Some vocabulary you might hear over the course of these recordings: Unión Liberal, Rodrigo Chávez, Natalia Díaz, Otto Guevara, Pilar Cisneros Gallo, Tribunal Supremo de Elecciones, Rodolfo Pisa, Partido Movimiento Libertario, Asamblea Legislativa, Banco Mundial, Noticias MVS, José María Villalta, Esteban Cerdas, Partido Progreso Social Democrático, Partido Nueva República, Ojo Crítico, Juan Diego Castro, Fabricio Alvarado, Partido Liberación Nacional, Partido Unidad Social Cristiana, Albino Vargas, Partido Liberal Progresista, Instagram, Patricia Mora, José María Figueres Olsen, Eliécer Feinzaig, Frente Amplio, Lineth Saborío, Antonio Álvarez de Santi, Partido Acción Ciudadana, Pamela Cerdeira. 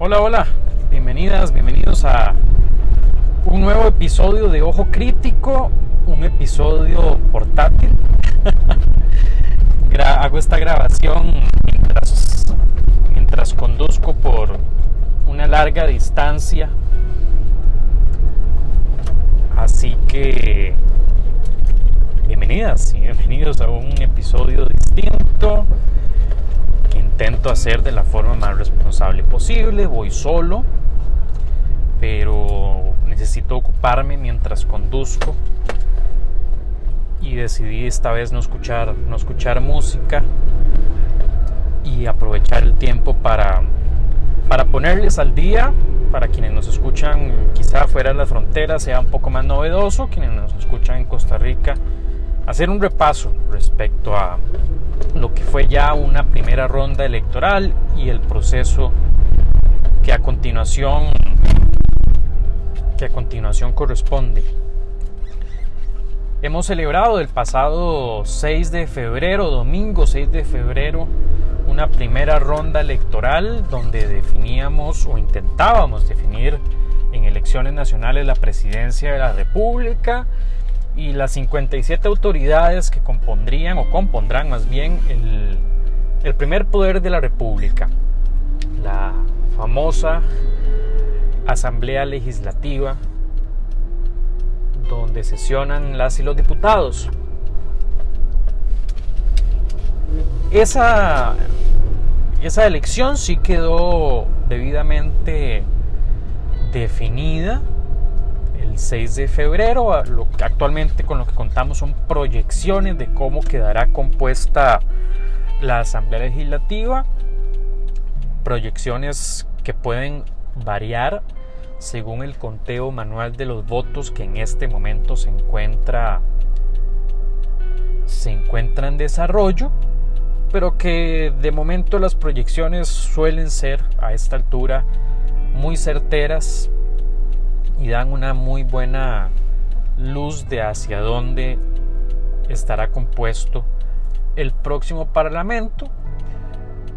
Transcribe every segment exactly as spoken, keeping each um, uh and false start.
Hola, hola, bienvenidas, bienvenidos a un nuevo episodio de Ojo Crítico, un episodio portátil. Hago esta grabación mientras, mientras conduzco por una larga distancia, así que bienvenidas y bienvenidos a un episodio distinto que intento hacer de la forma más responsable posible. Voy solo, pero necesito ocuparme mientras conduzco y decidí esta vez no escuchar, no escuchar música y aprovechar el tiempo para, para ponerles al día. Para quienes nos escuchan quizá fuera de las fronteras sea un poco más novedoso, quienes nos escuchan en Costa Rica, hacer un repaso respecto a lo que fue ya una primera ronda electoral y el proceso que a continuación, que a continuación corresponde. Hemos celebrado el pasado seis de febrero, domingo seis de febrero, una primera ronda electoral donde definíamos o intentábamos definir en elecciones nacionales la presidencia de la República y las cincuenta y siete autoridades que compondrían o compondrán más bien el, el primer poder de la República, la famosa Asamblea Legislativa, donde sesionan las y los diputados. Esa, esa elección sí quedó debidamente definida el seis de febrero. Actualmente con lo que contamos son proyecciones de cómo quedará compuesta la Asamblea Legislativa, proyecciones que pueden variar según el conteo manual de los votos que en este momento se encuentra, se encuentra en desarrollo, pero que de momento las proyecciones suelen ser a esta altura muy certeras y dan una muy buena luz de hacia dónde estará compuesto el próximo Parlamento.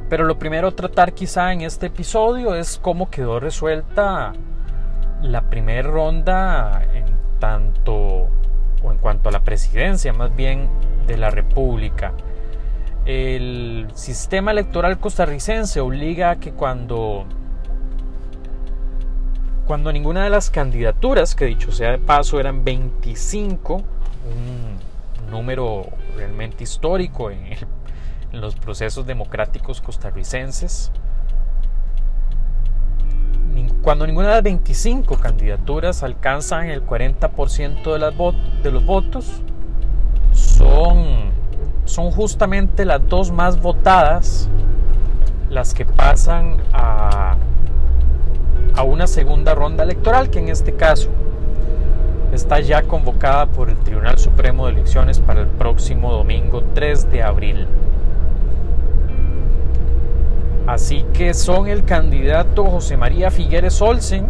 Pero lo primero a tratar quizá en este episodio es cómo quedó resuelta la primera ronda en tanto o en cuanto a la presidencia más bien de la República. El sistema electoral costarricense obliga a que cuando cuando ninguna de las candidaturas, que dicho sea de paso eran veinticinco, un número realmente histórico en, el, en los procesos democráticos costarricenses, cuando ninguna de las veinticinco candidaturas alcanzan el cuarenta por ciento de, las vot- de los votos, son, son justamente las dos más votadas las que pasan a, a una segunda ronda electoral, que en este caso está ya convocada por el Tribunal Supremo de Elecciones para el próximo domingo tres de abril. Así que son el candidato José María Figueres Olsen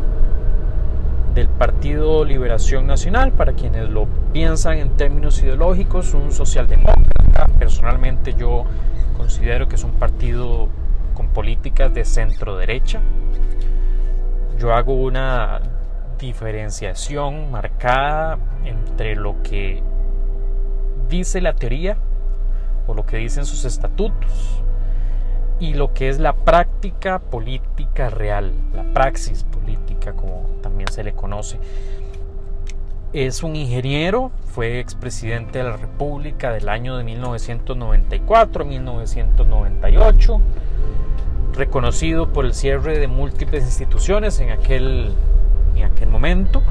del Partido Liberación Nacional, para quienes lo piensan en términos ideológicos, un socialdemócrata. Personalmente yo considero que es un partido con políticas de centro derecha. Yo hago una diferenciación marcada entre lo que dice la teoría o lo que dicen sus estatutos y lo que es la práctica política real, la praxis política, como también se le conoce. Es un ingeniero, fue expresidente de la República del año de mil novecientos noventa y cuatro a mil novecientos noventa y ocho, reconocido por el cierre de múltiples instituciones en aquel, en aquel momento.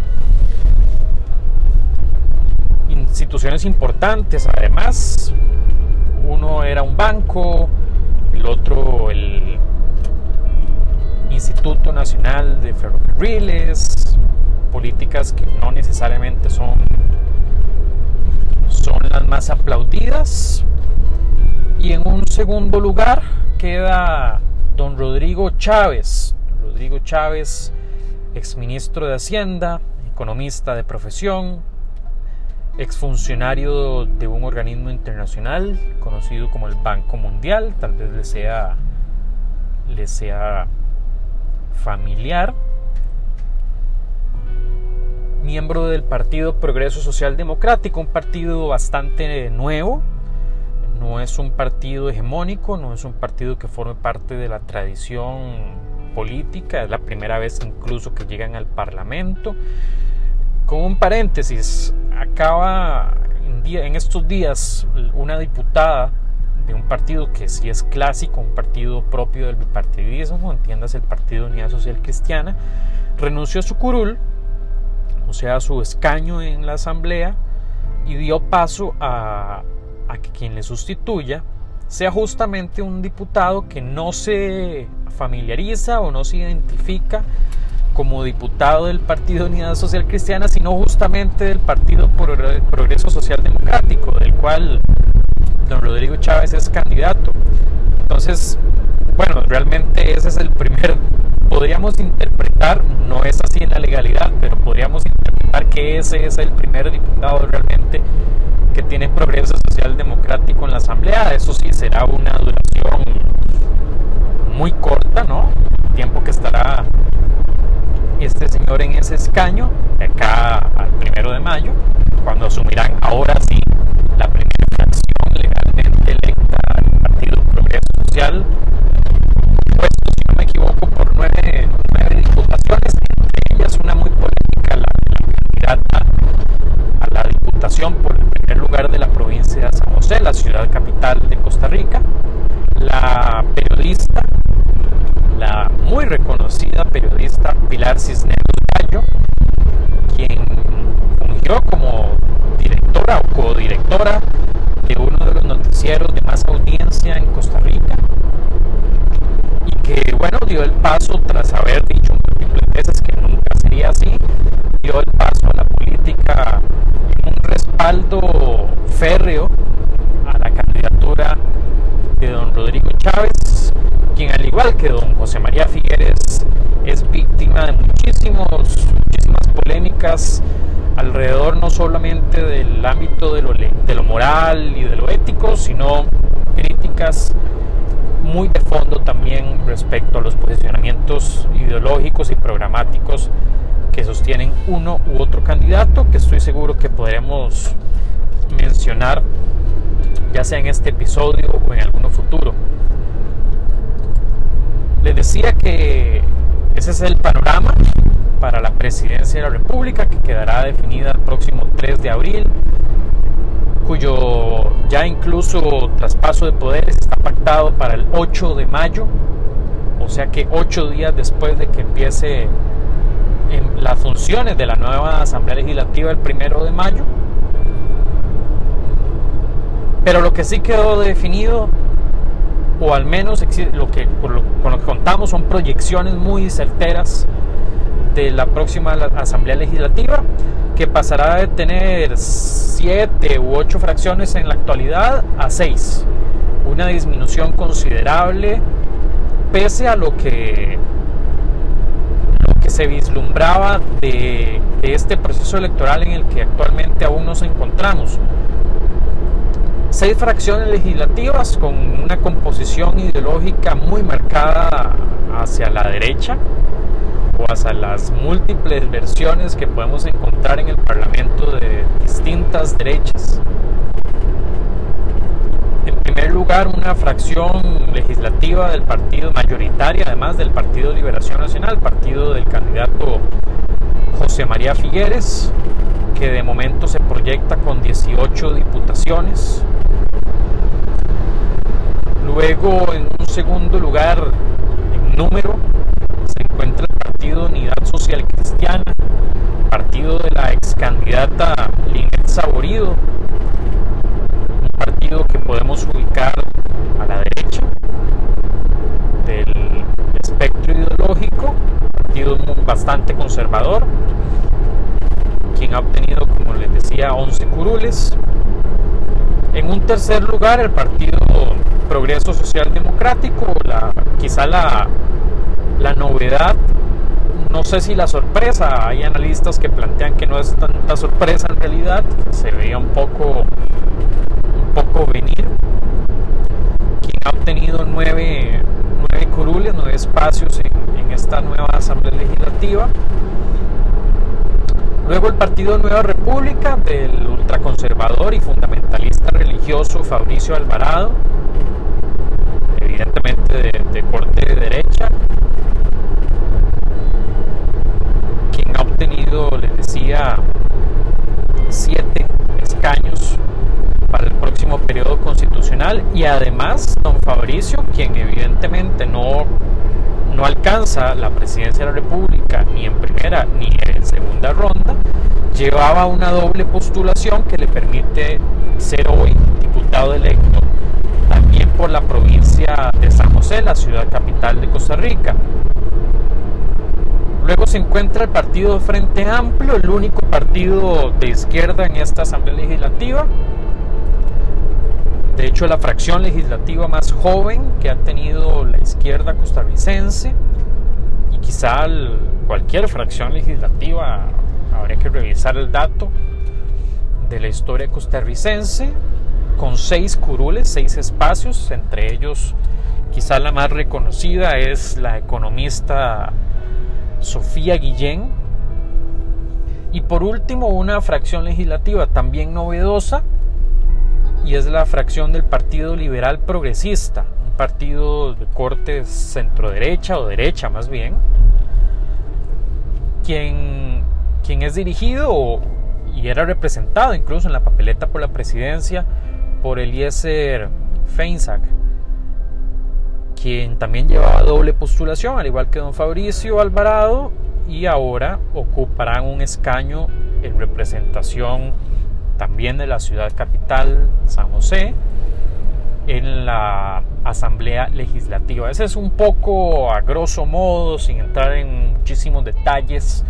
Instituciones importantes, además, uno era un banco, el otro el Instituto Nacional de Ferrocarriles, políticas que no necesariamente son, son las más aplaudidas. Y en un segundo lugar queda don Rodrigo Chávez, Rodrigo Chávez, exministro de Hacienda, economista de profesión, exfuncionario de un organismo internacional conocido como el Banco Mundial, tal vez le sea, le sea familiar, miembro del Partido Progreso Social Democrático, un partido bastante nuevo, no es un partido hegemónico, no es un partido que forme parte de la tradición política, es la primera vez incluso que llegan al Parlamento. Con un paréntesis, acaba en, día, en estos días una diputada de un partido que sí es clásico, un partido propio del bipartidismo, entiendas el Partido Unidad Social Cristiana, renunció a su curul, o sea a su escaño en la Asamblea, y dio paso a, a que quien le sustituya sea justamente un diputado que no se familiariza o no se identifica como diputado del Partido Unidad Social Cristiana, sino justamente del Partido Progreso Social Democrático, del cual don Rodrigo Chávez es candidato. Entonces, bueno, realmente ese es el primer, podríamos interpretar, no es así en la legalidad, pero podríamos interpretar que ese es el primer diputado realmente que tiene Progreso Social Democrático en la Asamblea. Eso sí, será una duración muy corta, ¿no? El tiempo que estará este señor en ese escaño, de acá al primero de mayo, cuando asumirán ahora sí la primera fracción legalmente electa del Partido Progreso Social, puesto, si no me equivoco, por nueve, nueve diputaciones, entre ellas una muy polémica, la, la candidata a la diputación por el primer lugar de la provincia de San José, la ciudad capital de Costa Rica, la periodista, la muy reconocida periodista Pilar Cisneros Gallo, quien fungió como directora o codirectora de uno de los noticieros de más audiencia en Costa Rica, y que, bueno, dio el paso, tras haber dicho múltiples veces que nunca sería así, dio el paso a la política en un respaldo férreo a la candidatura de don Rodrigo Chávez, quien al igual que don José María Figueres es víctima de muchísimos, muchísimas polémicas alrededor no solamente del ámbito de lo, de lo moral y de lo ético, sino críticas muy de fondo también respecto a los posicionamientos ideológicos y programáticos que sostienen uno u otro candidato, que estoy seguro que podremos mencionar ya sea en este episodio o en alguno futuro. Les decía que ese es el panorama para la presidencia de la República, que quedará definida el próximo tres de abril, cuyo ya incluso traspaso de poderes está pactado para el ocho de mayo, o sea que ocho días después de que empiece en las funciones de la nueva Asamblea Legislativa el primero de mayo. Pero lo que sí quedó definido, o al menos lo que, con lo que contamos, son proyecciones muy certeras de la próxima Asamblea Legislativa, que pasará de tener siete u ocho fracciones en la actualidad a seis. Una disminución considerable, pese a lo que, lo que se vislumbraba de, de este proceso electoral en el que actualmente aún nos encontramos. Seis fracciones legislativas con una composición ideológica muy marcada hacia la derecha o hacia las múltiples versiones que podemos encontrar en el Parlamento de distintas derechas. En primer lugar, una fracción legislativa del partido mayoritaria, además del Partido Liberación Nacional, partido del candidato José María Figueres, que de momento se proyecta con dieciocho diputaciones. Luego, en un segundo lugar en número, se encuentra el Partido Unidad Social Cristiana, partido de la ex candidata Lineth Saborío, un partido que podemos ubicar a la derecha del espectro ideológico, partido bastante conservador, quien ha obtenido, como les decía, once curules. En un tercer lugar, el Partido Progreso Social Democrático, la, quizá la, la novedad, no sé si la sorpresa, hay analistas que plantean que no es tanta sorpresa en realidad, se veía un poco, un poco venir, quien ha obtenido nueve, nueve curules, nueve espacios en, en en esta nueva Asamblea Legislativa. Luego el Partido Nueva República del ultraconservador y fundamentalista religioso Fabricio Alvarado, evidentemente de, de corte de derecha, quien ha obtenido, les decía, siete escaños para el próximo periodo constitucional, y además don Fabricio, quien evidentemente no, no alcanza la presidencia de la República ni en primera ni en segunda ronda, llevaba una doble postulación que le permite ser hoy diputado electo también por la provincia de San José, la ciudad capital de Costa Rica. Luego se encuentra el partido Frente Amplio, el único partido de izquierda en esta Asamblea Legislativa, de hecho la fracción legislativa más joven que ha tenido la izquierda costarricense, y quizá cualquier fracción legislativa, habría que revisar el dato de la historia costarricense, con seis curules, seis espacios, entre ellos quizá la más reconocida es la economista Sofía Guillén. Y por último, una fracción legislativa también novedosa, y es la fracción del Partido Liberal Progresista, un partido de corte centroderecha o derecha más bien, quien, quien es dirigido y era representado incluso en la papeleta por la presidencia por Eliécer Feinzaig, quien también llevaba doble postulación, al igual que don Fabricio Alvarado, y ahora ocuparán un escaño en representación también de la ciudad capital, San José, en la Asamblea Legislativa. Ese es un poco, a grosso modo, sin entrar en muchísimos detalles,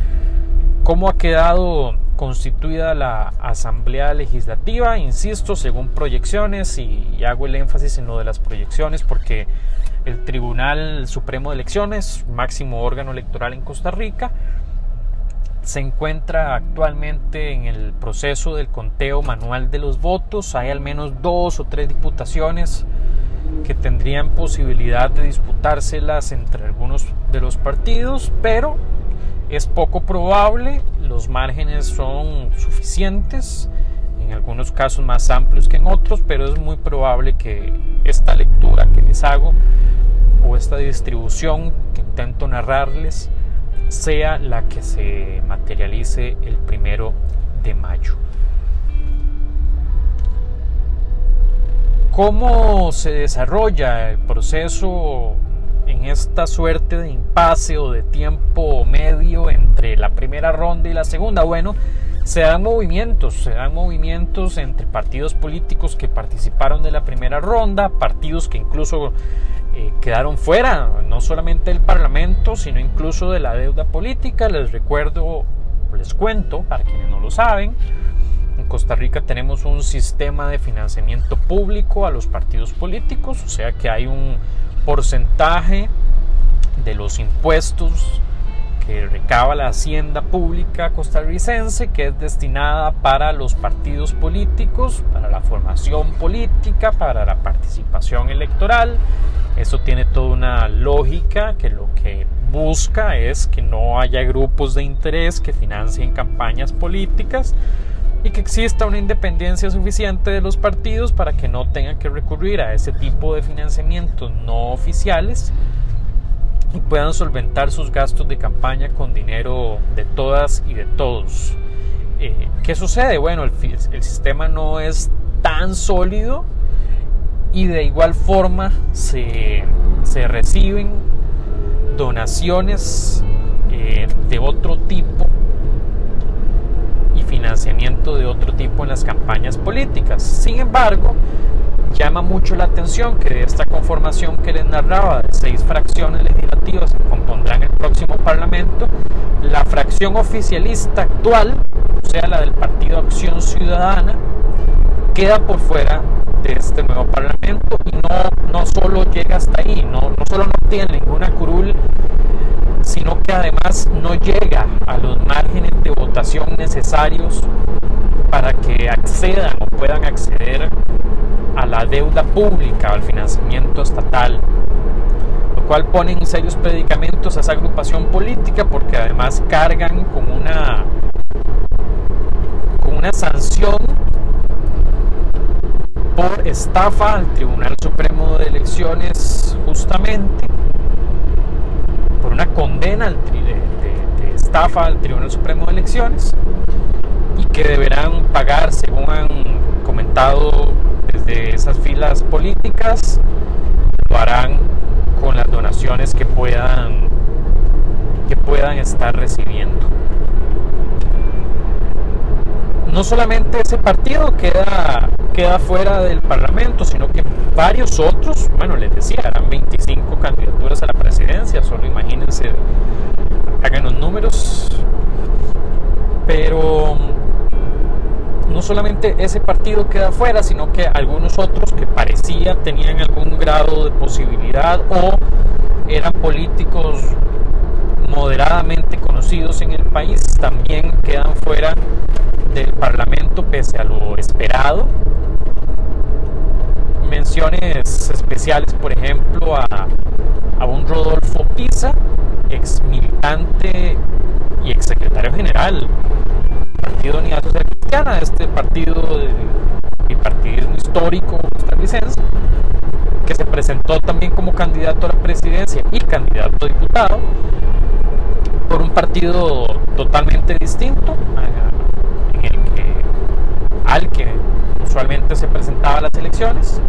cómo ha quedado constituida la Asamblea Legislativa, insisto, según proyecciones, y, y hago el énfasis en lo de las proyecciones porque el Tribunal Supremo de Elecciones, máximo órgano electoral en Costa Rica, se encuentra actualmente en el proceso del conteo manual de los votos. Hay al menos dos o tres diputaciones que tendrían posibilidad de disputárselas entre algunos de los partidos, pero es poco probable, los márgenes son suficientes, en algunos casos más amplios que en otros, pero es muy probable que esta lectura que les hago o esta distribución que intento narrarles sea la que se materialice el primero de mayo. ¿Cómo se desarrolla el proceso en esta suerte de impasse o de tiempo medio entre la primera ronda y la segunda? Bueno, se dan movimientos, se dan movimientos entre partidos políticos que participaron de la primera ronda, partidos que incluso eh, quedaron fuera, no solamente del Parlamento, sino incluso de la deuda política. Les recuerdo, les cuento, para quienes no lo saben, en Costa Rica tenemos un sistema de financiamiento público a los partidos políticos, o sea que hay un porcentaje de los impuestos que recaba la hacienda pública costarricense que es destinada para los partidos políticos, para la formación política, para la participación electoral. Eso tiene toda una lógica que lo que busca es que no haya grupos de interés que financien campañas políticas y que exista una independencia suficiente de los partidos para que no tengan que recurrir a ese tipo de financiamientos no oficiales y puedan solventar sus gastos de campaña con dinero de todas y de todos. Eh, ¿Qué sucede? Bueno, el, el sistema no es tan sólido y de igual forma se, se reciben donaciones eh, de otro tipo y financiamiento de otro tipo en las campañas políticas. Sin embargo, llama mucho la atención que de esta conformación que les narraba de seis fracciones legislativas que compondrán el próximo Parlamento, la fracción oficialista actual, o sea la del Partido Acción Ciudadana, queda por fuera de este nuevo Parlamento, y no, no solo llega hasta ahí, no, no solo no tiene ninguna curul, sino que además no llega a los márgenes de votación necesarios para que accedan o puedan acceder a la deuda pública, al financiamiento estatal, lo cual ponen serios predicamentos a esa agrupación política, porque además cargan con una, con una sanción por estafa al Tribunal Supremo de Elecciones, justamente por una condena al tri de, de, de estafa al Tribunal Supremo de Elecciones, y que deberán pagar, según han comentado desde esas filas políticas, lo harán con las donaciones que puedan que puedan estar recibiendo. No solamente ese partido queda, queda fuera del Parlamento, sino que varios otros. Bueno, les decía, eran veinticinco candidaturas a la presidencia, solo imagínense, hagan los números. Pero no solamente ese partido queda fuera, sino que algunos otros que parecía tenían algún grado de posibilidad o eran políticos moderadamente conocidos en el país también quedan fuera del Parlamento, pese a lo esperado. Menciones especiales, por ejemplo, a, a un Rodolfo Pisa, ex militante y ex secretario general Partido Unidad Social Cristiana, este partido de bipartidismo histórico costarricense, que se presentó también como candidato a la presidencia y candidato a diputado por un partido totalmente distinto a, en el que, al que usualmente se presentaba a las elecciones.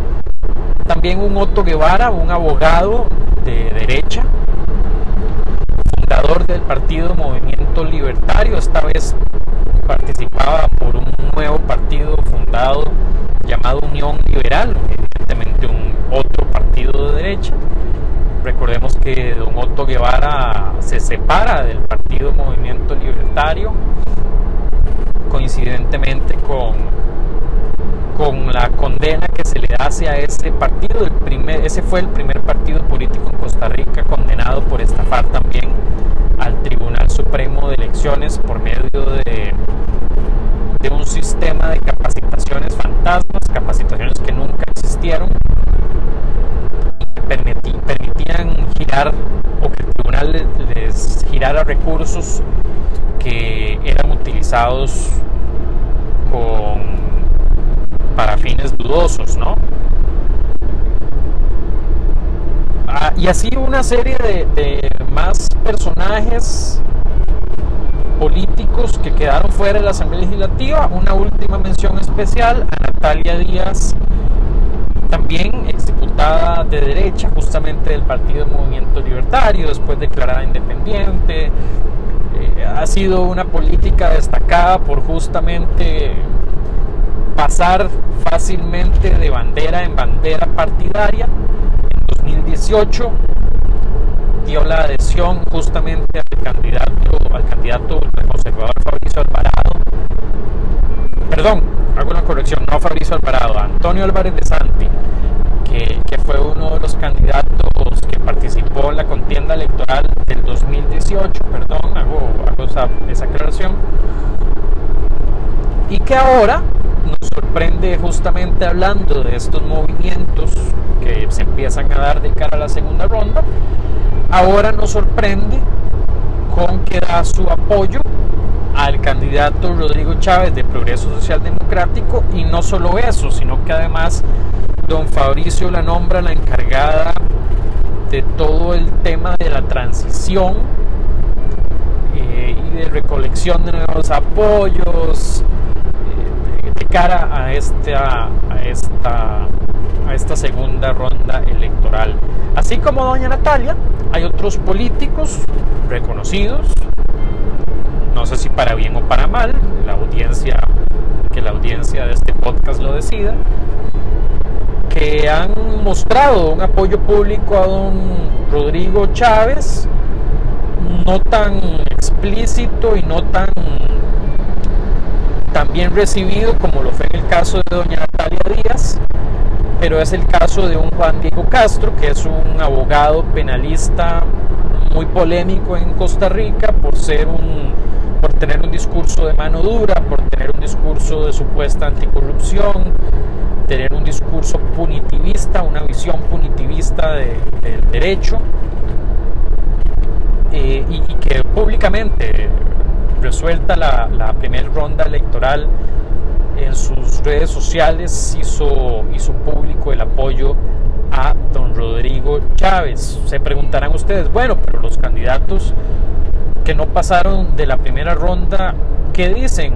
También un Otto Guevara, un abogado de derecha, fundador del Partido Movimiento Libertario, esta vez participaba por un nuevo partido fundado llamado Unión Liberal, evidentemente un otro partido de derecha. Recordemos que don Otto Guevara se separa del Partido Movimiento Libertario, coincidentemente con, con la condena que se le hace a ese partido. El primer, ese fue el primer partido político en Costa Rica condenado por estafar también al Tribunal Supremo de Elecciones por medio de, de un sistema de capacitaciones fantasmas, capacitaciones que nunca existieron, que permití, permitían girar, o que el tribunal les girara recursos que eran utilizados con, para fines dudosos, ¿no? Ah, y así una serie de, de más personajes políticos que quedaron fuera de la Asamblea Legislativa. Una última mención especial a Natalia Díaz, también exdiputada de derecha, justamente del Partido Movimiento Libertario, después declarada independiente. Eh, ha sido una política destacada por justamente pasar fácilmente de bandera en bandera partidaria. dos mil dieciocho dio la adhesión justamente al candidato, al candidato conservador Fabricio Alvarado, perdón, hago una corrección, no Fabricio Alvarado, Antonio Álvarez de Santi, que, que fue uno de los candidatos que participó en la contienda electoral del dos mil dieciocho, perdón, hago, hago esa, esa aclaración, y que ahora nos sorprende justamente hablando de estos movimientos que se empiezan a dar de cara a la segunda ronda. Ahora nos sorprende con que da su apoyo al candidato Rodrigo Chávez de Progreso Social Democrático, y no solo eso, sino que además don Fabricio la nombra la encargada de todo el tema de la transición eh, y de recolección de nuevos apoyos eh, de cara a esta, a esta a esta segunda ronda electoral. Así como doña Natalia, hay otros políticos reconocidos, no sé si para bien o para mal, la audiencia, que la audiencia de este podcast lo decida, que han mostrado un apoyo público a don Rodrigo Chávez, no tan explícito y no tan, tan bien recibido como lo fue en el caso de doña Natalia Díaz, pero es el caso de un Juan Diego Castro, que es un abogado penalista muy polémico en Costa Rica por ser un, por tener un discurso de mano dura, por tener un discurso de supuesta anticorrupción, tener un discurso punitivista, una visión punitivista de, del derecho, eh, y, y que públicamente, resuelta la, la primera ronda electoral, en sus redes sociales hizo, hizo público el apoyo a don Rodrigo Chávez. Se preguntarán ustedes, bueno, pero los candidatos que no pasaron de la primera ronda, ¿qué dicen?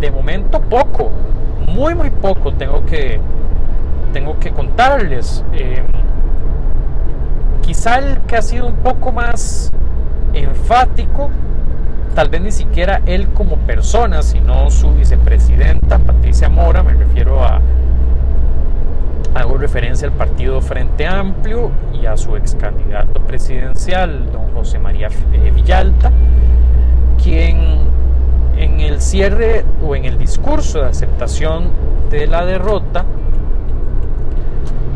De momento poco, muy muy poco, tengo que, tengo que contarles. Eh, quizá el que ha sido un poco más enfático, tal vez ni siquiera él como persona, sino su vicepresidenta Patricia Mora, me refiero a, hago referencia al partido Frente Amplio y a su ex candidato presidencial, don José María Villalta, quien en el cierre o en el discurso de aceptación de la derrota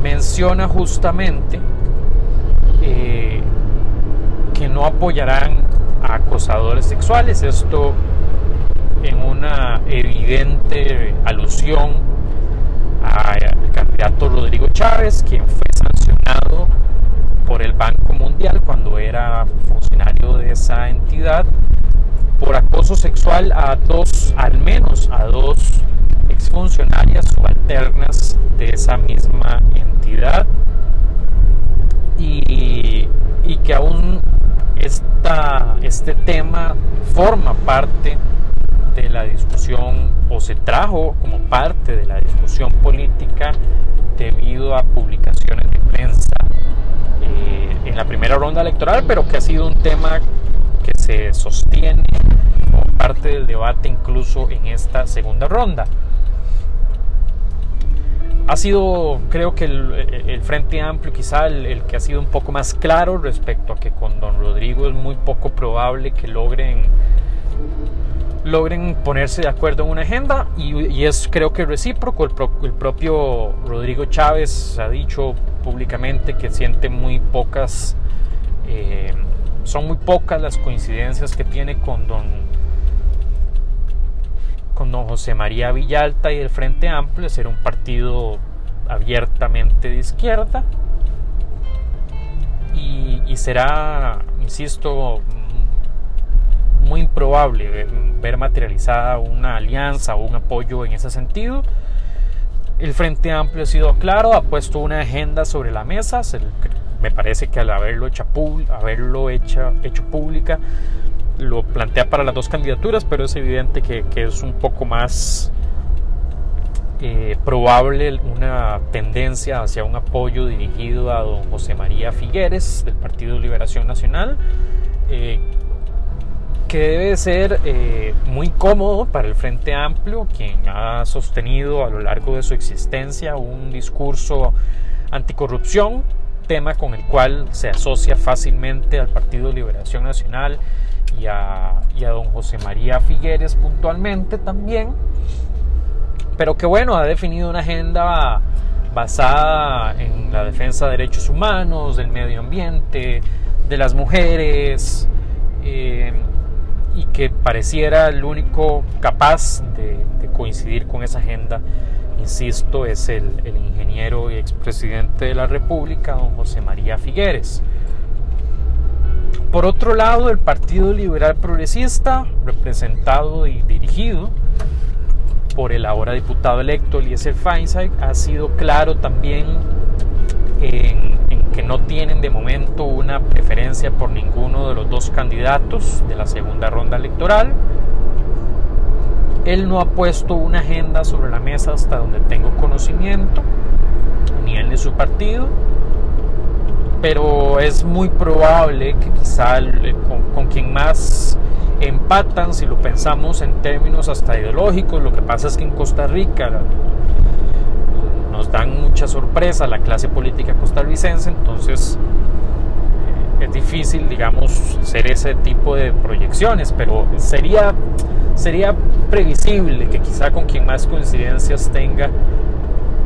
menciona justamente eh, que no apoyarán a acosadores sexuales, esto en una evidente alusión al candidato Rodrigo Chávez, quien fue sancionado por el Banco Mundial cuando era funcionario de esa entidad por acoso sexual a dos, al menos a dos exfuncionarias subalternas de esa misma entidad, y, y que aún esta, este tema forma parte de la discusión, o se trajo como parte de la discusión política debido a publicaciones de prensa eh, en la primera ronda electoral, pero que ha sido un tema que se sostiene como parte del debate incluso en esta segunda ronda. Ha sido, creo que el, el Frente Amplio quizá el, el que ha sido un poco más claro respecto a que con don Rodrigo es muy poco probable que logren logren ponerse de acuerdo en una agenda, y, y es creo que recíproco. El, pro, el propio Rodrigo Chávez ha dicho públicamente que siente muy pocas, eh, son muy pocas las coincidencias que tiene con don, con don José María Villalta y el Frente Amplio, ser un partido abiertamente de izquierda, y, y será, insisto, muy improbable ver materializada una alianza o un apoyo en ese sentido. El Frente Amplio ha sido claro, ha puesto una agenda sobre la mesa. Se, me parece que al haberlo, hecha, haberlo hecha, hecho pública, lo plantea para las dos candidaturas, pero es evidente que, que es un poco más eh, probable una tendencia hacia un apoyo dirigido a don José María Figueres del Partido Liberación Nacional, eh, que debe ser eh, muy cómodo para el Frente Amplio, quien ha sostenido a lo largo de su existencia un discurso anticorrupción, tema con el cual se asocia fácilmente al Partido Liberación Nacional y a, y a don José María Figueres puntualmente también, pero que bueno, ha definido una agenda basada en la defensa de derechos humanos, del medio ambiente, de las mujeres, eh, y que pareciera el único capaz de, de coincidir con esa agenda, insisto, es el, el ingeniero y expresidente de la República, don José María Figueres. Por otro lado, el Partido Liberal Progresista, representado y dirigido por el ahora diputado electo Eliécer Feinzaig, ha sido claro también en que no tienen de momento una preferencia por ninguno de los dos candidatos de la segunda ronda electoral. Él no ha puesto una agenda sobre la mesa hasta donde tengo conocimiento, ni él ni su partido, pero es muy probable que quizá con, con quien más empatan, si lo pensamos en términos hasta ideológicos. Lo que pasa es que en Costa Rica nos dan mucha sorpresa la clase política costarricense, entonces eh, es difícil, digamos, hacer ese tipo de proyecciones, pero sería, sería previsible que quizá con quien más coincidencias tenga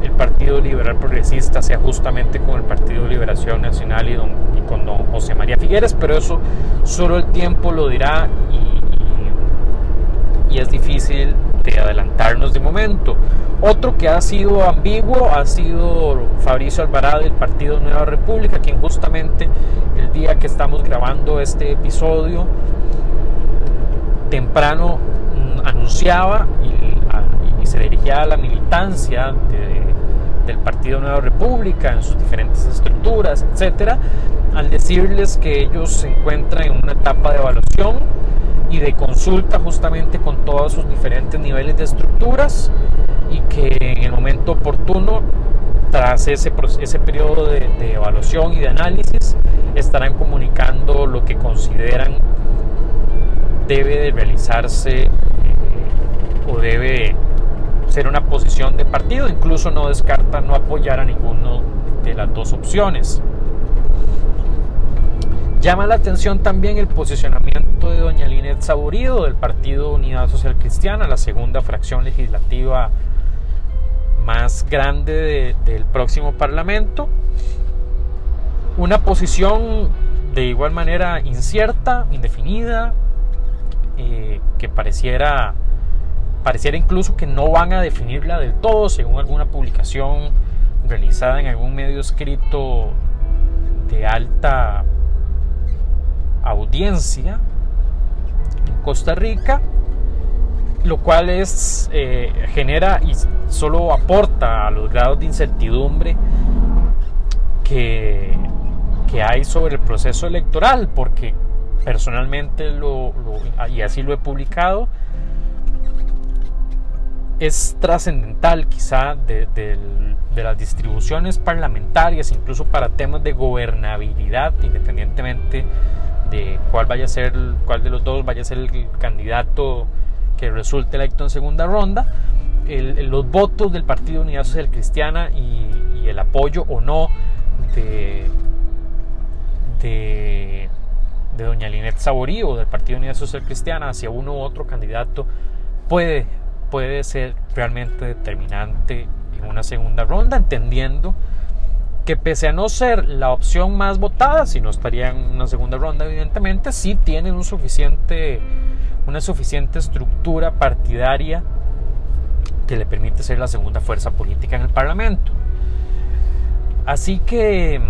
el Partido Liberal Progresista sea justamente con el Partido Liberación Nacional y, don, y con don José María Figueres, pero eso solo el tiempo lo dirá, y, y, y es difícil de adelantarnos de momento. Otro que ha sido ambiguo ha sido Fabricio Alvarado del Partido Nueva República, quien justamente el día que estamos grabando este episodio temprano anunciaba y, y se dirigía a la militancia de, del Partido Nueva República en sus diferentes estructuras, etcétera, al decirles que ellos se encuentran en una etapa de evaluación y de consulta justamente con todos sus diferentes niveles de estructuras, y que en el momento oportuno, tras ese, ese periodo de, de evaluación y de análisis, estarán comunicando lo que consideran debe de realizarse eh, o debe ser una posición de partido. Incluso no descartan no apoyar a ninguno de las dos opciones. Llama la atención también el posicionamiento de doña Lineth Saborío del Partido Unidad Social Cristiana, la segunda fracción legislativa más grande de, del próximo Parlamento. Una posición de igual manera incierta, indefinida, eh, que pareciera, pareciera incluso que no van a definirla del todo, según alguna publicación realizada en algún medio escrito de alta audiencia en Costa Rica, lo cual es eh, genera y solo aporta a los grados de incertidumbre que, que hay sobre el proceso electoral, porque personalmente lo, lo, y así lo he publicado, es trascendental quizá de, de, de las distribuciones parlamentarias, incluso para temas de gobernabilidad, independientemente de cuál vaya a ser, cuál de los dos vaya a ser el candidato que resulte electo en segunda ronda. El, los votos del Partido Unidad Social Cristiana y, y el apoyo o no de, de, de doña Lineth Saborío del Partido Unidad Social Cristiana hacia uno u otro candidato puede, puede ser realmente determinante en una segunda ronda, entendiendo que pese a no ser la opción más votada, si no estaría en una segunda ronda evidentemente, sí tienen un suficiente, una suficiente estructura partidaria que le permite ser la segunda fuerza política en el Parlamento. Así que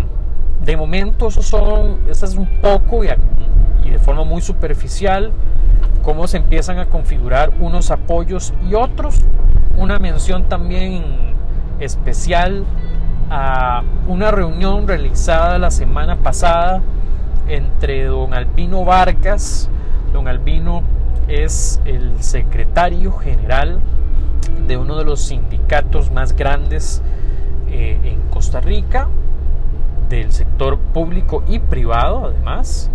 de momento eso son, eso es un poco y, y de forma muy superficial cómo se empiezan a configurar unos apoyos y otros. Una mención también especial a una reunión realizada la semana pasada entre don Albino Vargas. Don Albino es el secretario general de uno de los sindicatos más grandes eh, en Costa Rica, del sector público y privado además.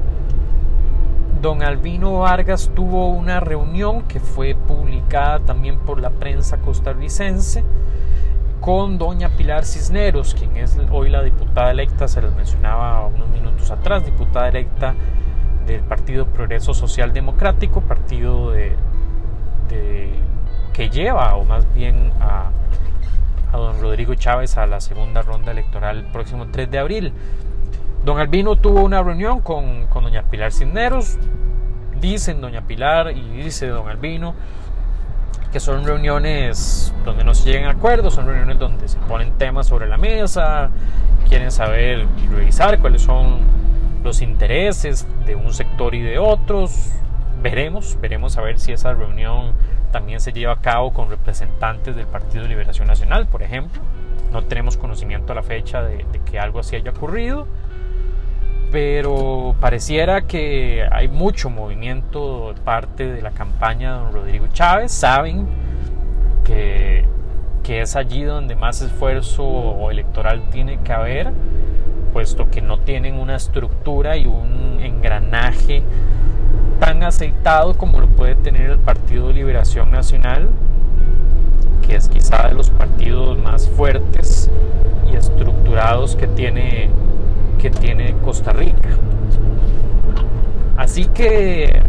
Don Albino Vargas tuvo una reunión que fue publicada también por la prensa costarricense con doña Pilar Cisneros, quien es hoy la diputada electa, se les mencionaba unos minutos atrás, diputada electa del Partido Progreso Social Democrático, partido de, de, que lleva, o más bien a, a don Rodrigo Chávez a la segunda ronda electoral el próximo tres de abril. Don Albino tuvo una reunión con, con doña Pilar Cisneros, dicen doña Pilar y dice don Albino, que son reuniones donde no se llegan a acuerdos, son reuniones donde se ponen temas sobre la mesa, quieren saber y revisar cuáles son los intereses de un sector y de otros. Veremos, veremos a ver si esa reunión también se lleva a cabo con representantes del Partido Liberación Nacional, por ejemplo. No tenemos conocimiento a la fecha de, de que algo así haya ocurrido, pero pareciera que hay mucho movimiento de parte de la campaña de don Rodrigo Chávez. Saben que, que es allí donde más esfuerzo electoral tiene que haber, puesto que no tienen una estructura y un engranaje tan aceitado como lo puede tener el Partido Liberación Nacional, que es quizá de los partidos más fuertes y estructurados que tiene que tiene Costa Rica. Así que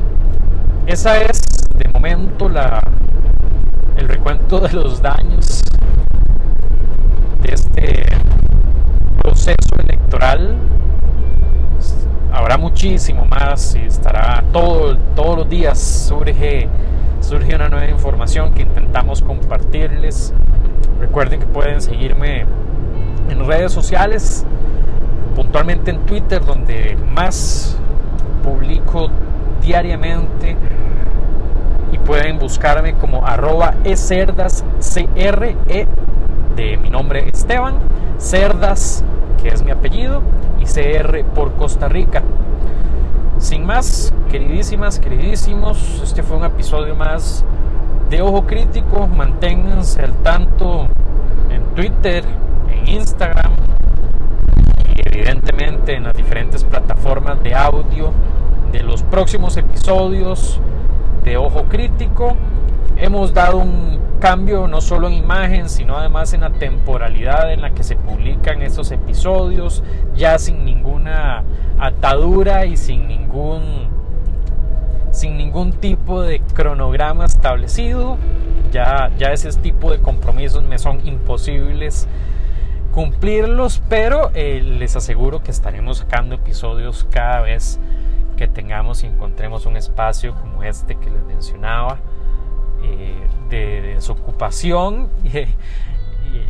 esa es de momento la, el recuento de los daños de este proceso electoral. Habrá muchísimo más y estará todo, todos los días surge, surge una nueva información que intentamos compartirles Recuerden que pueden seguirme en redes sociales, puntualmente en Twitter, donde más publico diariamente, y pueden buscarme como arroba e cerdas c r, e de mi nombre Esteban, Cerdas, que es mi apellido, y C R por Costa Rica. Sin más, queridísimas, queridísimos, este fue un episodio más de Ojo Crítico. Manténganse al tanto en Twitter, en Instagram y evidentemente en las diferentes plataformas de audio de los próximos episodios de Ojo Crítico. Hemos dado un cambio no solo en imagen, sino además en la temporalidad en la que se publican estos episodios, ya sin ninguna atadura y sin ningún sin ningún tipo de cronograma establecido. Ya, ya ese tipo de compromisos me son imposibles cumplirlos, pero eh, les aseguro que estaremos sacando episodios cada vez que tengamos y encontremos un espacio como este que les mencionaba, de desocupación y,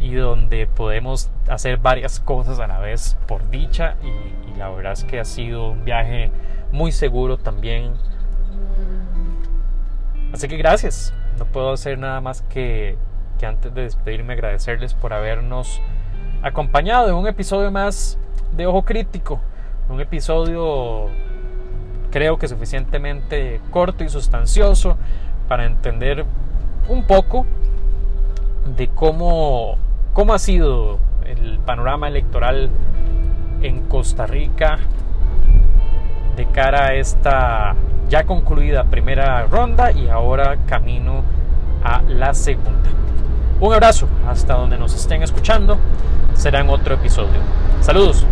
y donde podemos hacer varias cosas a la vez, por dicha, y, y la verdad es que ha sido un viaje muy seguro también, así que gracias. No puedo hacer nada más que, que antes de despedirme agradecerles por habernos acompañado en un episodio más de Ojo Crítico, un episodio creo que suficientemente corto y sustancioso para entender un poco de cómo, cómo ha sido el panorama electoral en Costa Rica de cara a esta ya concluida primera ronda y ahora camino a la segunda. Un abrazo hasta donde nos estén escuchando. Será en otro episodio. Saludos.